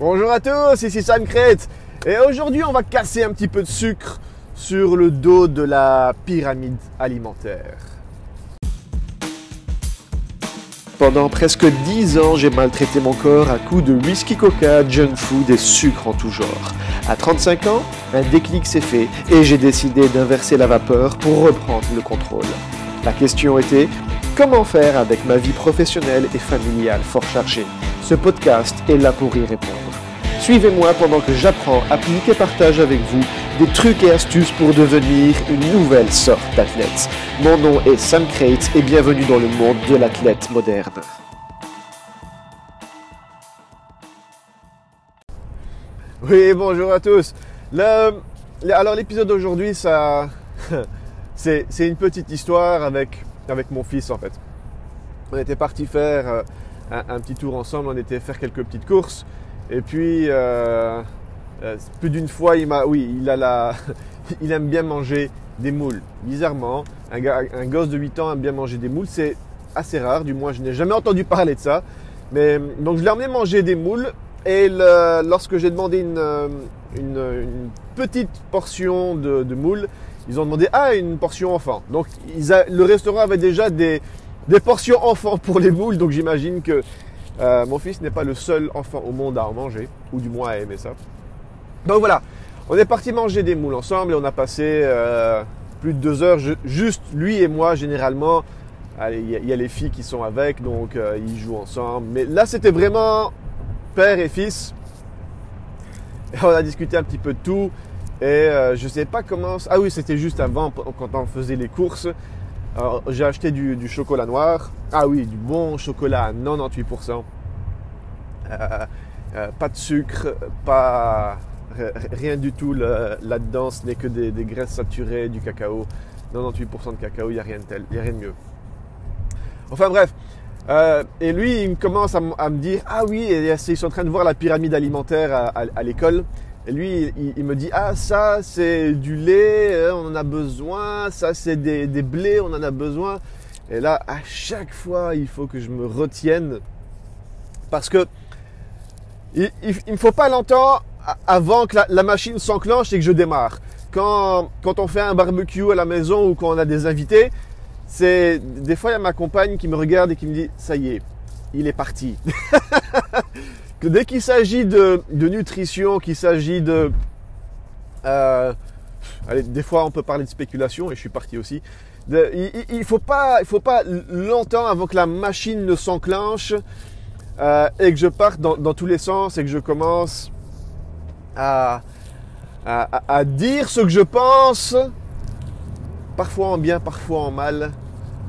Bonjour à tous, ici Sam Crites. Et aujourd'hui, on va casser un petit peu de sucre sur le dos de la pyramide alimentaire. Pendant presque 10 ans, j'ai maltraité mon corps à coups de whisky, coca, junk food et sucre en tout genre. À 35 ans, un déclic s'est fait et j'ai décidé d'inverser la vapeur pour reprendre le contrôle. La question était, comment faire avec ma vie professionnelle et familiale fort chargée? Ce podcast est là pour y répondre. Suivez-moi pendant que j'apprends, applique et partage avec vous des trucs et astuces pour devenir une nouvelle sorte d'athlète. Mon nom est Sam Crites et bienvenue dans le monde de l'athlète moderne. Oui, bonjour à tous. Alors l'épisode d'aujourd'hui, ça, c'est une petite histoire avec mon fils en fait. On était parti faire un petit tour ensemble, on était faire quelques petites courses. Et puis, plus d'une fois, il aime bien manger des moules. Bizarrement, un gosse de 8 ans aime bien manger des moules. C'est assez rare, du moins, je n'ai jamais entendu parler de ça. Mais, donc, je l'ai emmené manger des moules. Et lorsque j'ai demandé une petite portion de moules, ils ont demandé une portion enfant. Donc, le restaurant avait déjà des portions enfants pour les moules. Donc, j'imagine que mon fils n'est pas le seul enfant au monde à en manger, ou du moins à aimer ça. Donc voilà, on est parti manger des moules ensemble et on a passé plus de 2 heures, juste lui et moi généralement. Il y a les filles qui sont avec, donc ils jouent ensemble. Mais là, c'était vraiment père et fils. Et on a discuté un petit peu de tout et je sais pas comment... Ah oui, c'était juste avant, quand on faisait les courses. Alors, j'ai acheté du chocolat noir. Ah oui, du bon chocolat à 98%. Pas de sucre, rien du tout là-dedans. Ce n'est que des graisses saturées, du cacao. 98% de cacao, il n'y a rien de tel, il n'y a rien de mieux. Enfin bref. Et lui, il commence à me dire, ah oui, ils sont en train de voir la pyramide alimentaire à l'école. Et lui, il me dit, ah ça c'est du lait, on en a besoin, ça c'est des blés, on en a besoin. Et là, à chaque fois, il faut que je me retienne parce que il me faut pas longtemps avant que la machine s'enclenche et que je démarre. Quand on fait un barbecue à la maison ou quand on a des invités, c'est des fois il y a ma compagne qui me regarde et qui me dit, ça y est, il est parti. Dès qu'il s'agit de nutrition, qu'il s'agit de... allez, des fois, on peut parler de spéculation et je suis parti aussi. Il faut pas longtemps avant que la machine ne s'enclenche et que je parte dans tous les sens et que je commence à dire ce que je pense, parfois en bien, parfois en mal,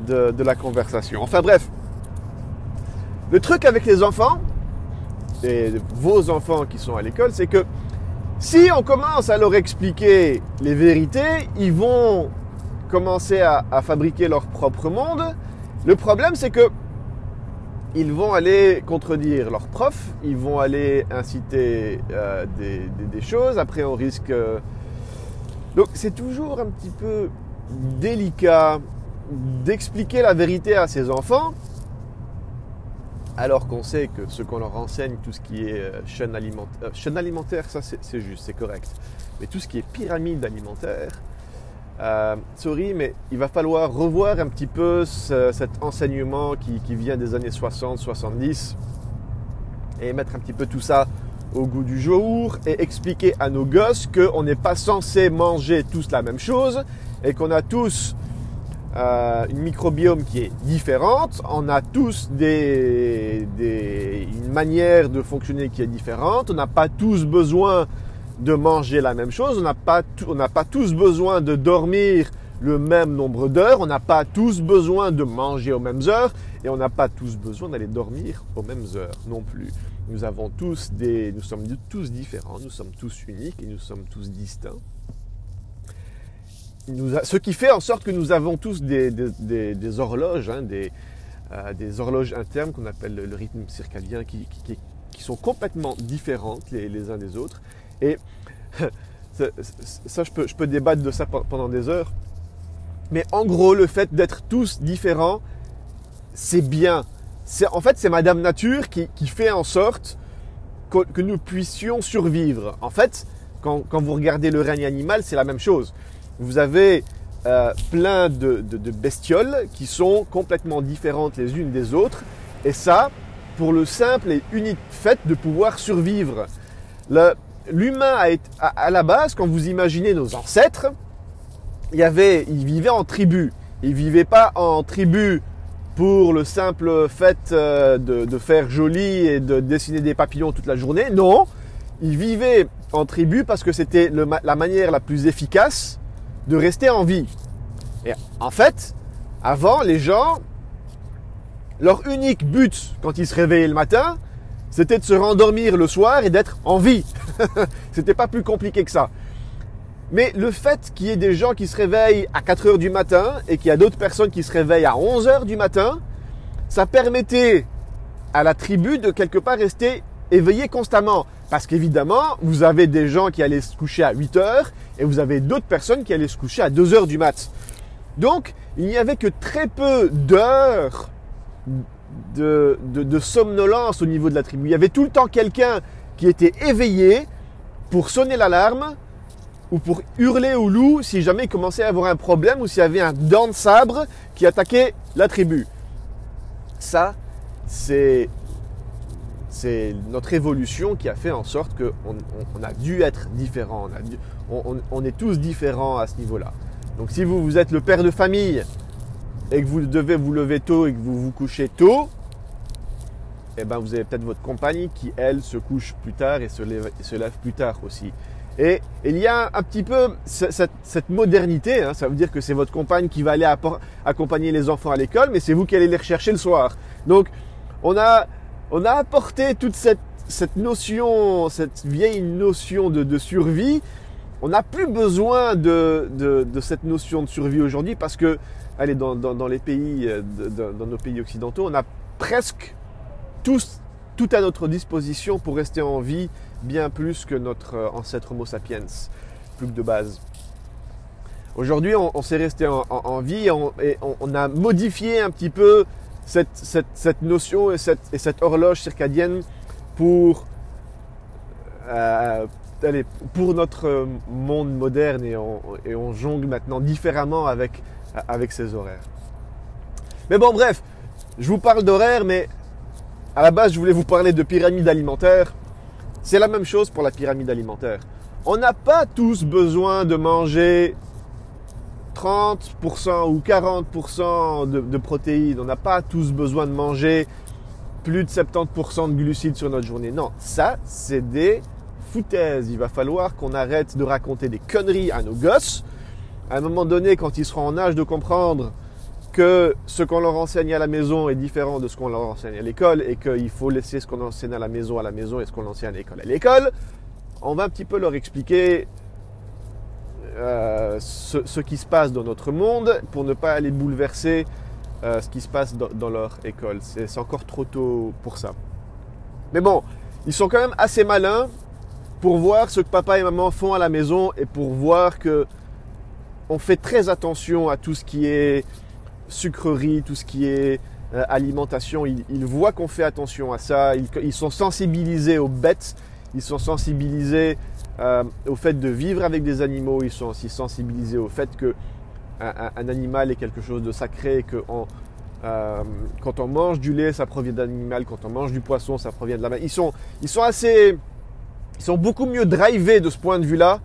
de la conversation. Enfin bref, le truc avec les enfants... et vos enfants qui sont à l'école, c'est que si on commence à leur expliquer les vérités, ils vont commencer à fabriquer leur propre monde. Le problème, c'est que ils vont aller contredire leurs profs, ils vont aller inciter des choses. Après, on risque... Donc, c'est toujours un petit peu délicat d'expliquer la vérité à ses enfants. Alors qu'on sait que ce qu'on leur enseigne, tout ce qui est chaîne alimentaire, ça c'est juste, c'est correct. Mais tout ce qui est pyramide alimentaire, sorry, mais il va falloir revoir un petit peu cet enseignement qui vient des années 60, 70 et mettre un petit peu tout ça au goût du jour et expliquer à nos gosses qu'on n'est pas censé manger tous la même chose et qu'on a tous... une microbiome qui est différente, on a tous une manière de fonctionner qui est différente, on n'a pas tous besoin de manger la même chose, on n'a pas tous besoin de dormir le même nombre d'heures, on n'a pas tous besoin de manger aux mêmes heures et on n'a pas tous besoin d'aller dormir aux mêmes heures non plus. Nous sommes tous différents, nous sommes tous uniques et nous sommes tous distincts. Ce qui fait en sorte que nous avons tous des horloges, des horloges internes qu'on appelle le rythme circadien, qui sont complètement différentes les uns des autres. Et ça, je peux débattre de ça pendant des heures. Mais en gros, le fait d'être tous différents, c'est bien. En fait, c'est Madame Nature qui fait en sorte que nous puissions survivre. En fait, quand vous regardez le règne animal, c'est la même chose. Vous avez plein de bestioles qui sont complètement différentes les unes des autres. Et ça, pour le simple et unique fait de pouvoir survivre. L'humain, à la base, quand vous imaginez nos ancêtres, ils vivaient en tribu. Ils ne vivaient pas en tribu pour le simple fait de faire joli et de dessiner des papillons toute la journée. Non, ils vivaient en tribu parce que c'était la manière la plus efficace de rester en vie. Et en fait, avant, les gens, leur unique but quand ils se réveillaient le matin, c'était de se rendormir le soir et d'être en vie. C'était pas plus compliqué que ça. Mais le fait qu'il y ait des gens qui se réveillent à 4 heures du matin et qu'il y a d'autres personnes qui se réveillent à 11 heures du matin, ça permettait à la tribu de quelque part rester éveillée constamment. Parce qu'évidemment, vous avez des gens qui allaient se coucher à 8 heures et vous avez d'autres personnes qui allaient se coucher à 2 heures du mat. Donc, il n'y avait que très peu d'heures de somnolence au niveau de la tribu. Il y avait tout le temps quelqu'un qui était éveillé pour sonner l'alarme ou pour hurler au loup si jamais il commençait à avoir un problème ou s'il y avait un dent de sabre qui attaquait la tribu. Ça, c'est notre évolution qui a fait en sorte qu'on a dû être différents. On est tous différents à ce niveau-là. Donc si vous êtes le père de famille et que vous devez vous lever tôt et que vous vous couchez tôt, eh ben vous avez peut-être votre compagne qui, elle, se couche plus tard et se lève plus tard aussi. Et il y a un petit peu cette modernité, hein, ça veut dire que c'est votre compagne qui va aller accompagner les enfants à l'école, mais c'est vous qui allez les rechercher le soir. Donc on a apporté toute cette vieille notion de survie. On n'a plus besoin de cette notion de survie aujourd'hui parce que, allez, dans nos pays occidentaux, on a presque tout à notre disposition pour rester en vie, bien plus que notre ancêtre Homo sapiens, plus que de base. Aujourd'hui, on s'est resté en vie et on a modifié un petit peu cette notion et cette horloge circadienne pour notre monde moderne et on jongle maintenant différemment avec ces horaires. Mais bon, bref, je vous parle d'horaires, mais à la base, je voulais vous parler de pyramide alimentaire. C'est la même chose pour la pyramide alimentaire. On n'a pas tous besoin de manger 30% ou 40% de protéines. On n'a pas tous besoin de manger plus de 70% de glucides sur notre journée. Non, ça, c'est des foutaises. Il va falloir qu'on arrête de raconter des conneries à nos gosses. À un moment donné, quand ils seront en âge de comprendre que ce qu'on leur enseigne à la maison est différent de ce qu'on leur enseigne à l'école et qu'il faut laisser ce qu'on enseigne à la maison et ce qu'on enseigne à l'école à l'école, on va un petit peu leur expliquer ce qui se passe dans notre monde pour ne pas aller bouleverser ce qui se passe dans leur école. C'est encore trop tôt pour ça. Mais bon, ils sont quand même assez malins pour voir ce que papa et maman font à la maison et pour voir que on fait très attention à tout ce qui est sucrerie, tout ce qui est alimentation. Ils voient qu'on fait attention à ça. Ils sont sensibilisés aux bêtes. Ils sont sensibilisés au fait de vivre avec des animaux. Ils sont aussi sensibilisés au fait que un animal est quelque chose de sacré et que quand on mange du lait, ça provient d'un animal. Quand on mange du poisson, ça provient de la mer. Ils sont beaucoup mieux drivés de ce point de vue-là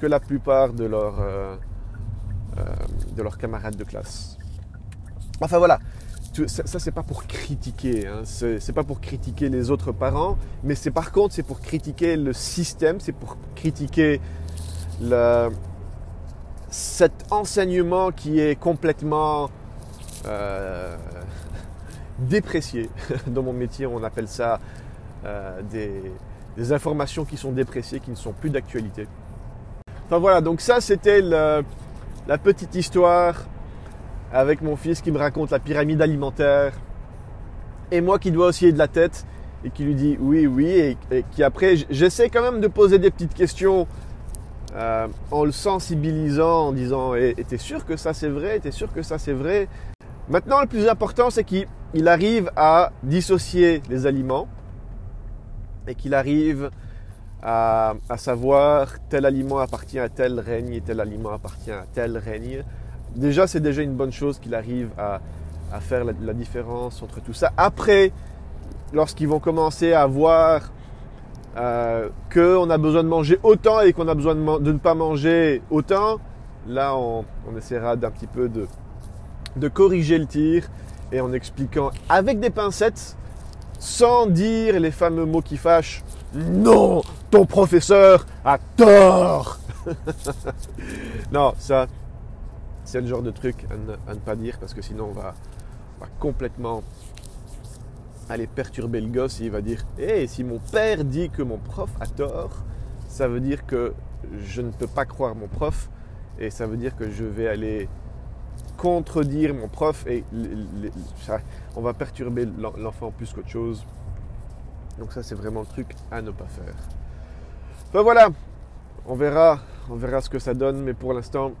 que la plupart de leurs camarades de classe. Enfin voilà, ça c'est pas pour critiquer, hein. C'est pas pour critiquer les autres parents, mais c'est par contre c'est pour critiquer le système, c'est pour critiquer cet enseignement qui est complètement déprécié. Dans mon métier on appelle ça des informations qui sont dépréciées, qui ne sont plus d'actualité. Enfin voilà, donc ça c'était la petite histoire avec mon fils qui me raconte la pyramide alimentaire et moi qui dois osciller de la tête et qui lui dit oui et qui après j'essaie quand même de poser des petites questions en le sensibilisant en disant et t'es sûr que ça c'est vrai, t'es sûr que ça c'est vrai. Maintenant le plus important c'est qu'il arrive à dissocier les aliments et qu'il arrive à savoir tel aliment appartient à tel règne et tel aliment appartient à tel règne, déjà c'est déjà une bonne chose qu'il arrive à faire la différence entre tout ça. Après, lorsqu'ils vont commencer à voir qu'on a besoin de manger autant et qu'on a besoin de ne pas manger autant, là on essaiera d'un petit peu de corriger le tir et en expliquant avec des pincettes, sans dire les fameux mots qui fâchent, « Non, ton professeur a tort !» Non, ça, c'est le genre de truc à ne pas dire parce que sinon on va complètement aller perturber le gosse et il va dire « Hey, si mon père dit que mon prof a tort, ça veut dire que je ne peux pas croire mon prof et ça veut dire que je vais aller contredire mon prof » et on va perturber l'enfant plus qu'autre chose. Donc ça, c'est vraiment le truc à ne pas faire. Ben voilà, on verra ce que ça donne, mais pour l'instant,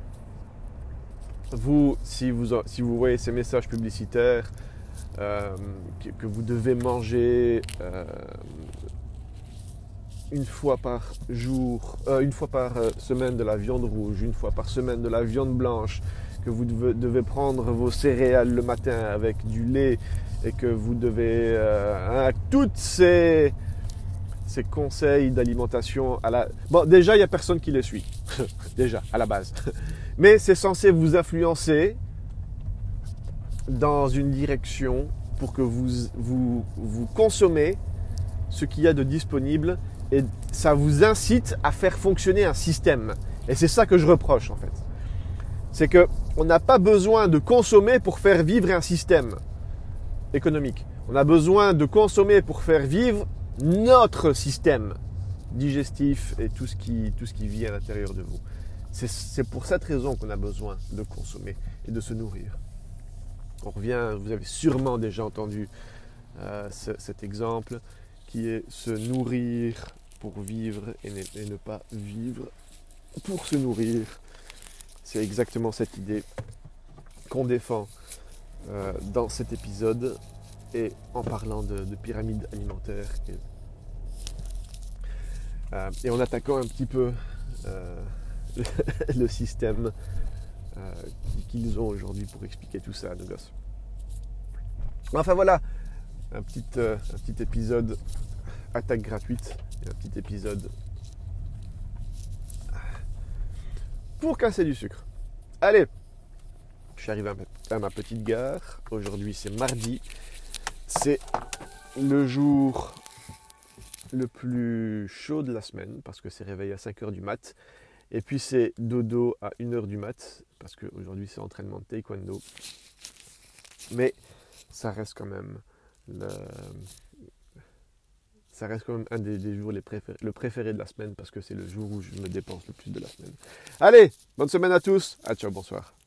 vous, si vous voyez ces messages publicitaires, que vous devez manger une fois par jour, une fois par semaine de la viande rouge, une fois par semaine de la viande blanche, que vous devez prendre vos céréales le matin avec du lait et que vous devez toutes ces conseils d'alimentation à la... Bon, déjà, il n'y a personne qui les suit, déjà, à la base. Mais c'est censé vous influencer dans une direction pour que vous consommez ce qu'il y a de disponible et ça vous incite à faire fonctionner un système. Et c'est ça que je reproche, en fait. C'est qu'on n'a pas besoin de consommer pour faire vivre un système économique. On a besoin de consommer pour faire vivre notre système digestif et tout ce qui vit à l'intérieur de vous. C'est pour cette raison qu'on a besoin de consommer et de se nourrir. On revient, vous avez sûrement déjà entendu cet exemple qui est se nourrir pour vivre et ne pas vivre pour se nourrir. C'est exactement cette idée qu'on défend dans cet épisode et en parlant de pyramide alimentaire et en attaquant un petit peu le système qu'ils ont aujourd'hui pour expliquer tout ça à nos gosses. Enfin voilà, un petit épisode attaque gratuite et un petit épisode pour casser du sucre. Allez, je suis arrivé à ma petite gare. Aujourd'hui, c'est mardi. C'est le jour le plus chaud de la semaine parce que c'est réveillé à 5h du mat. Et puis, c'est dodo à 1h du mat parce qu'aujourd'hui, c'est entraînement de taekwondo. Mais ça reste quand même un des jours le préféré de la semaine parce que c'est le jour où je me dépense le plus de la semaine. Allez, bonne semaine à tous. À ciao, bonsoir.